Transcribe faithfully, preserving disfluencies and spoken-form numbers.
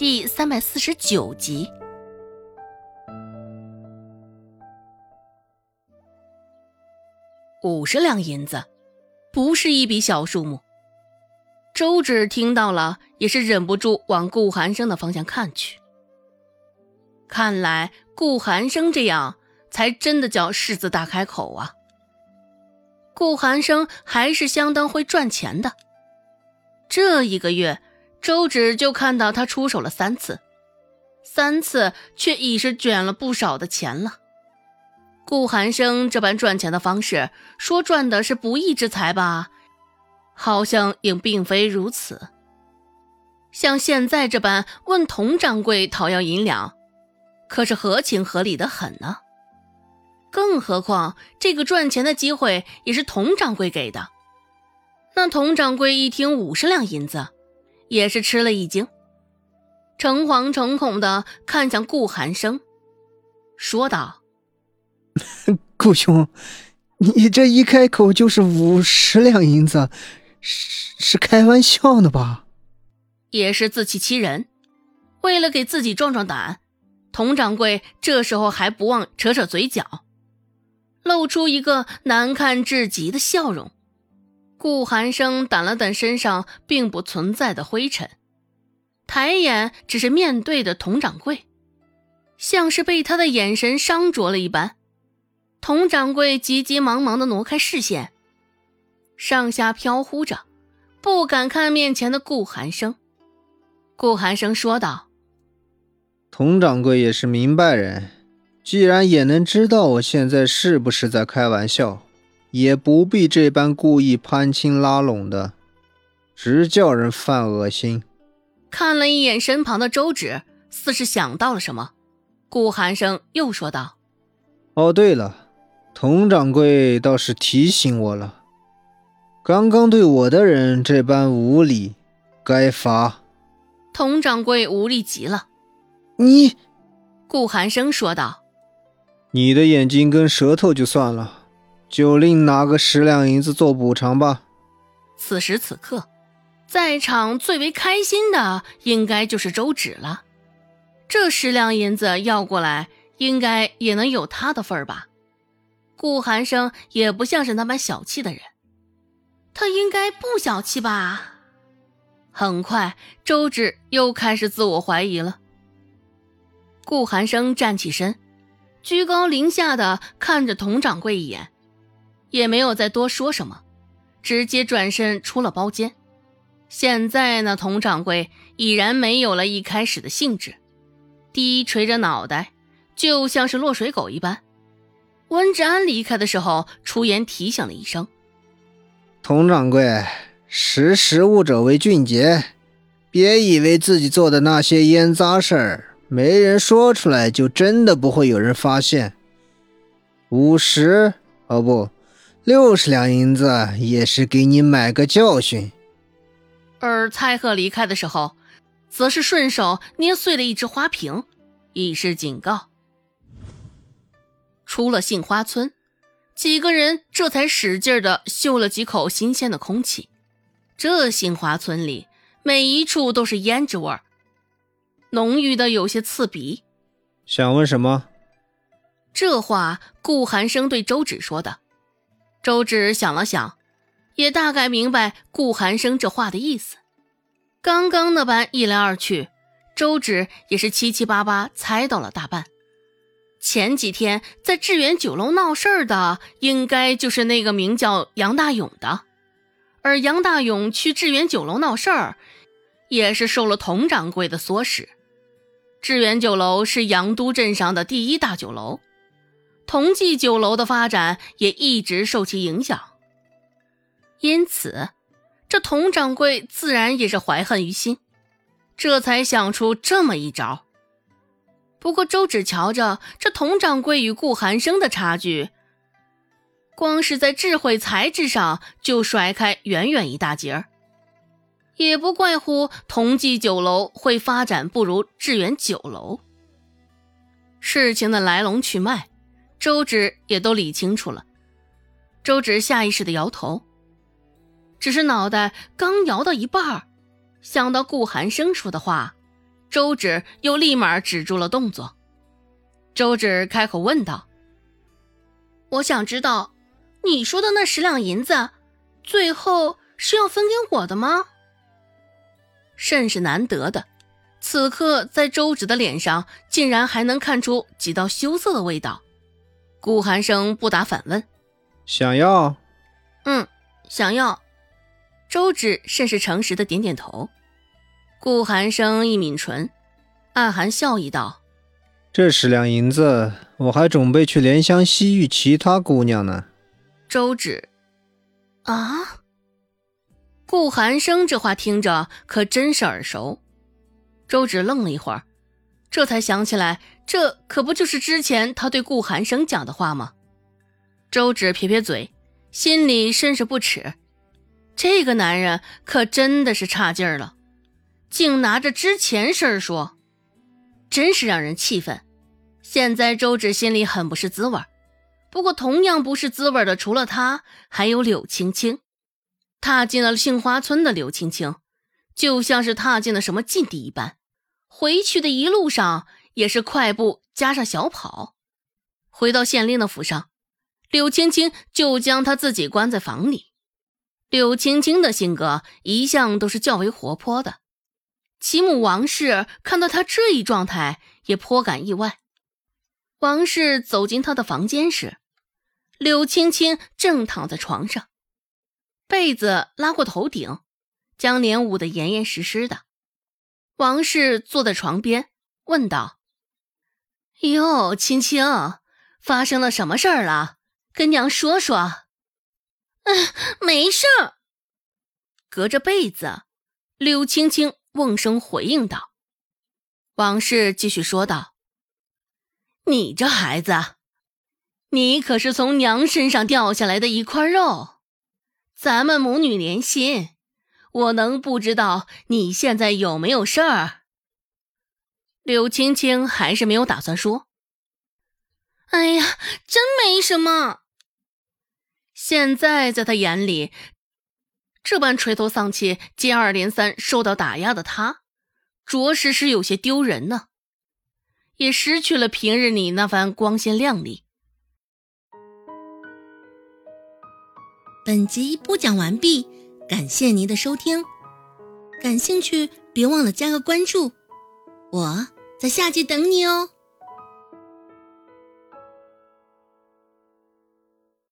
第三百四十九集。五十两银子，不是一笔小数目。周芷听到了，也是忍不住往顾寒生的方向看去。看来顾寒生这样，才真的叫狮子大开口啊。顾寒生还是相当会赚钱的。这一个月，周芷就看到他出手了三次，三次却已是卷了不少的钱了。顾寒生这般赚钱的方式，说赚的是不义之财吧，好像也并非如此。像现在这般问佟掌柜讨要银两，可是合情合理的很呢、啊。更何况这个赚钱的机会也是佟掌柜给的。那佟掌柜一听五十两银子，也是吃了一惊，诚惶诚恐地看向顾寒生，说道：“顾兄，你这一开口就是五十两银子，是是开玩笑呢吧？”也是自欺欺人，为了给自己壮壮胆，佟掌柜这时候还不忘扯扯嘴角，露出一个难看至极的笑容。顾寒生掸了掸身上并不存在的灰尘，抬眼只是面对着佟掌柜，像是被他的眼神伤着了一般。佟掌柜急急忙忙地挪开视线，上下飘忽着，不敢看面前的顾寒生。顾寒生说道：“佟掌柜也是明白人，既然也能知道我现在是不是在开玩笑，也不必这般故意攀亲拉拢的，直叫人犯恶心。”看了一眼身旁的周芷，似是想到了什么，顾寒生又说道：“哦对了，佟掌柜倒是提醒我了，刚刚对我的人这般无礼，该罚。”佟掌柜无力极了。“你……”顾寒生说道：“你的眼睛跟舌头就算了，就另拿个十两银子做补偿吧。”此时此刻，在场最为开心的应该就是周芷了。这十两银子要过来，应该也能有他的份儿吧？顾寒生也不像是那般小气的人，他应该不小气吧？很快，周芷又开始自我怀疑了。顾寒生站起身，居高临下的看着佟掌柜一眼，也没有再多说什么，直接转身出了包间。现在呢，佟掌柜已然没有了一开始的兴致，低垂着脑袋，就像是落水狗一般。温志安离开的时候出言提醒了一声：“佟掌柜，识时务者为俊杰，别以为自己做的那些烟杂事儿没人说出来，就真的不会有人发现。五十……哦不，六十两银子也是给你买个教训。”而蔡贺离开的时候，则是顺手捏碎了一只花瓶，以示警告。出了杏花村，几个人这才使劲地嗅了几口新鲜的空气。这杏花村里每一处都是胭脂味儿，浓郁的有些刺鼻。“想问什么？”这话顾寒生对周芷说的。周芷想了想，也大概明白顾寒生这话的意思。刚刚那般一来二去，周芷也是七七八八猜到了大半。前几天在致远酒楼闹事儿的，应该就是那个名叫杨大勇的。而杨大勇去致远酒楼闹事儿，也是受了佟掌柜的唆使。致远酒楼是阳都镇上的第一大酒楼，同济酒楼的发展也一直受其影响，因此这佟掌柜自然也是怀恨于心，这才想出这么一招。不过周芷瞧着这佟掌柜与顾寒生的差距，光是在智慧才智上就甩开远远一大截儿，也不怪乎同济酒楼会发展不如致远酒楼。事情的来龙去脉周芷也都理清楚了。周芷下意识的摇头，只是脑袋刚摇到一半，想到顾寒生说的话，周芷又立马止住了动作。周芷开口问道：“我想知道，你说的那十两银子，最后是要分给我的吗？”甚是难得的，此刻在周芷的脸上竟然还能看出几道羞涩的味道。顾寒生不答反问：“想要？”“嗯，想要。”周芷甚是诚实的点点头。顾寒生一抿唇，暗含笑意道：“这十两银子，我还准备去怜香惜玉其他姑娘呢。”周芷：“啊？”顾寒生这话听着可真是耳熟。周芷愣了一会儿，这才想起来，这可不就是之前他对顾寒生讲的话吗？周芷撇撇嘴，心里甚是不耻，这个男人可真的是差劲儿了，竟拿着之前事儿说，真是让人气愤。现在周芷心里很不是滋味，不过同样不是滋味的除了他，还有柳青青。踏进了杏花村的柳青青，就像是踏进了什么禁地一般，回去的一路上也是快步加上小跑。回到县令的府上，柳青青就将他自己关在房里。柳青青的性格一向都是较为活泼的，其母王氏看到他这一状态也颇感意外。王氏走进他的房间时，柳青青正躺在床上，被子拉过头顶，将脸捂得严严实实的。王氏坐在床边问道：“哟，青青，发生了什么事儿了？跟娘说说。”“嗯，没事儿。”隔着被子，柳青青瓮声回应道。王氏继续说道：“你这孩子，你可是从娘身上掉下来的一块肉，咱们母女连心，我能不知道你现在有没有事儿？”柳青青还是没有打算说。“哎呀，真没什么。”现在在她眼里，这般垂头丧气、接二连三受到打压的他，着实是有些丢人呢，也失去了平日里那番光鲜亮丽。本集播讲完毕，感谢您的收听，感兴趣别忘了加个关注，我在下集等你哦。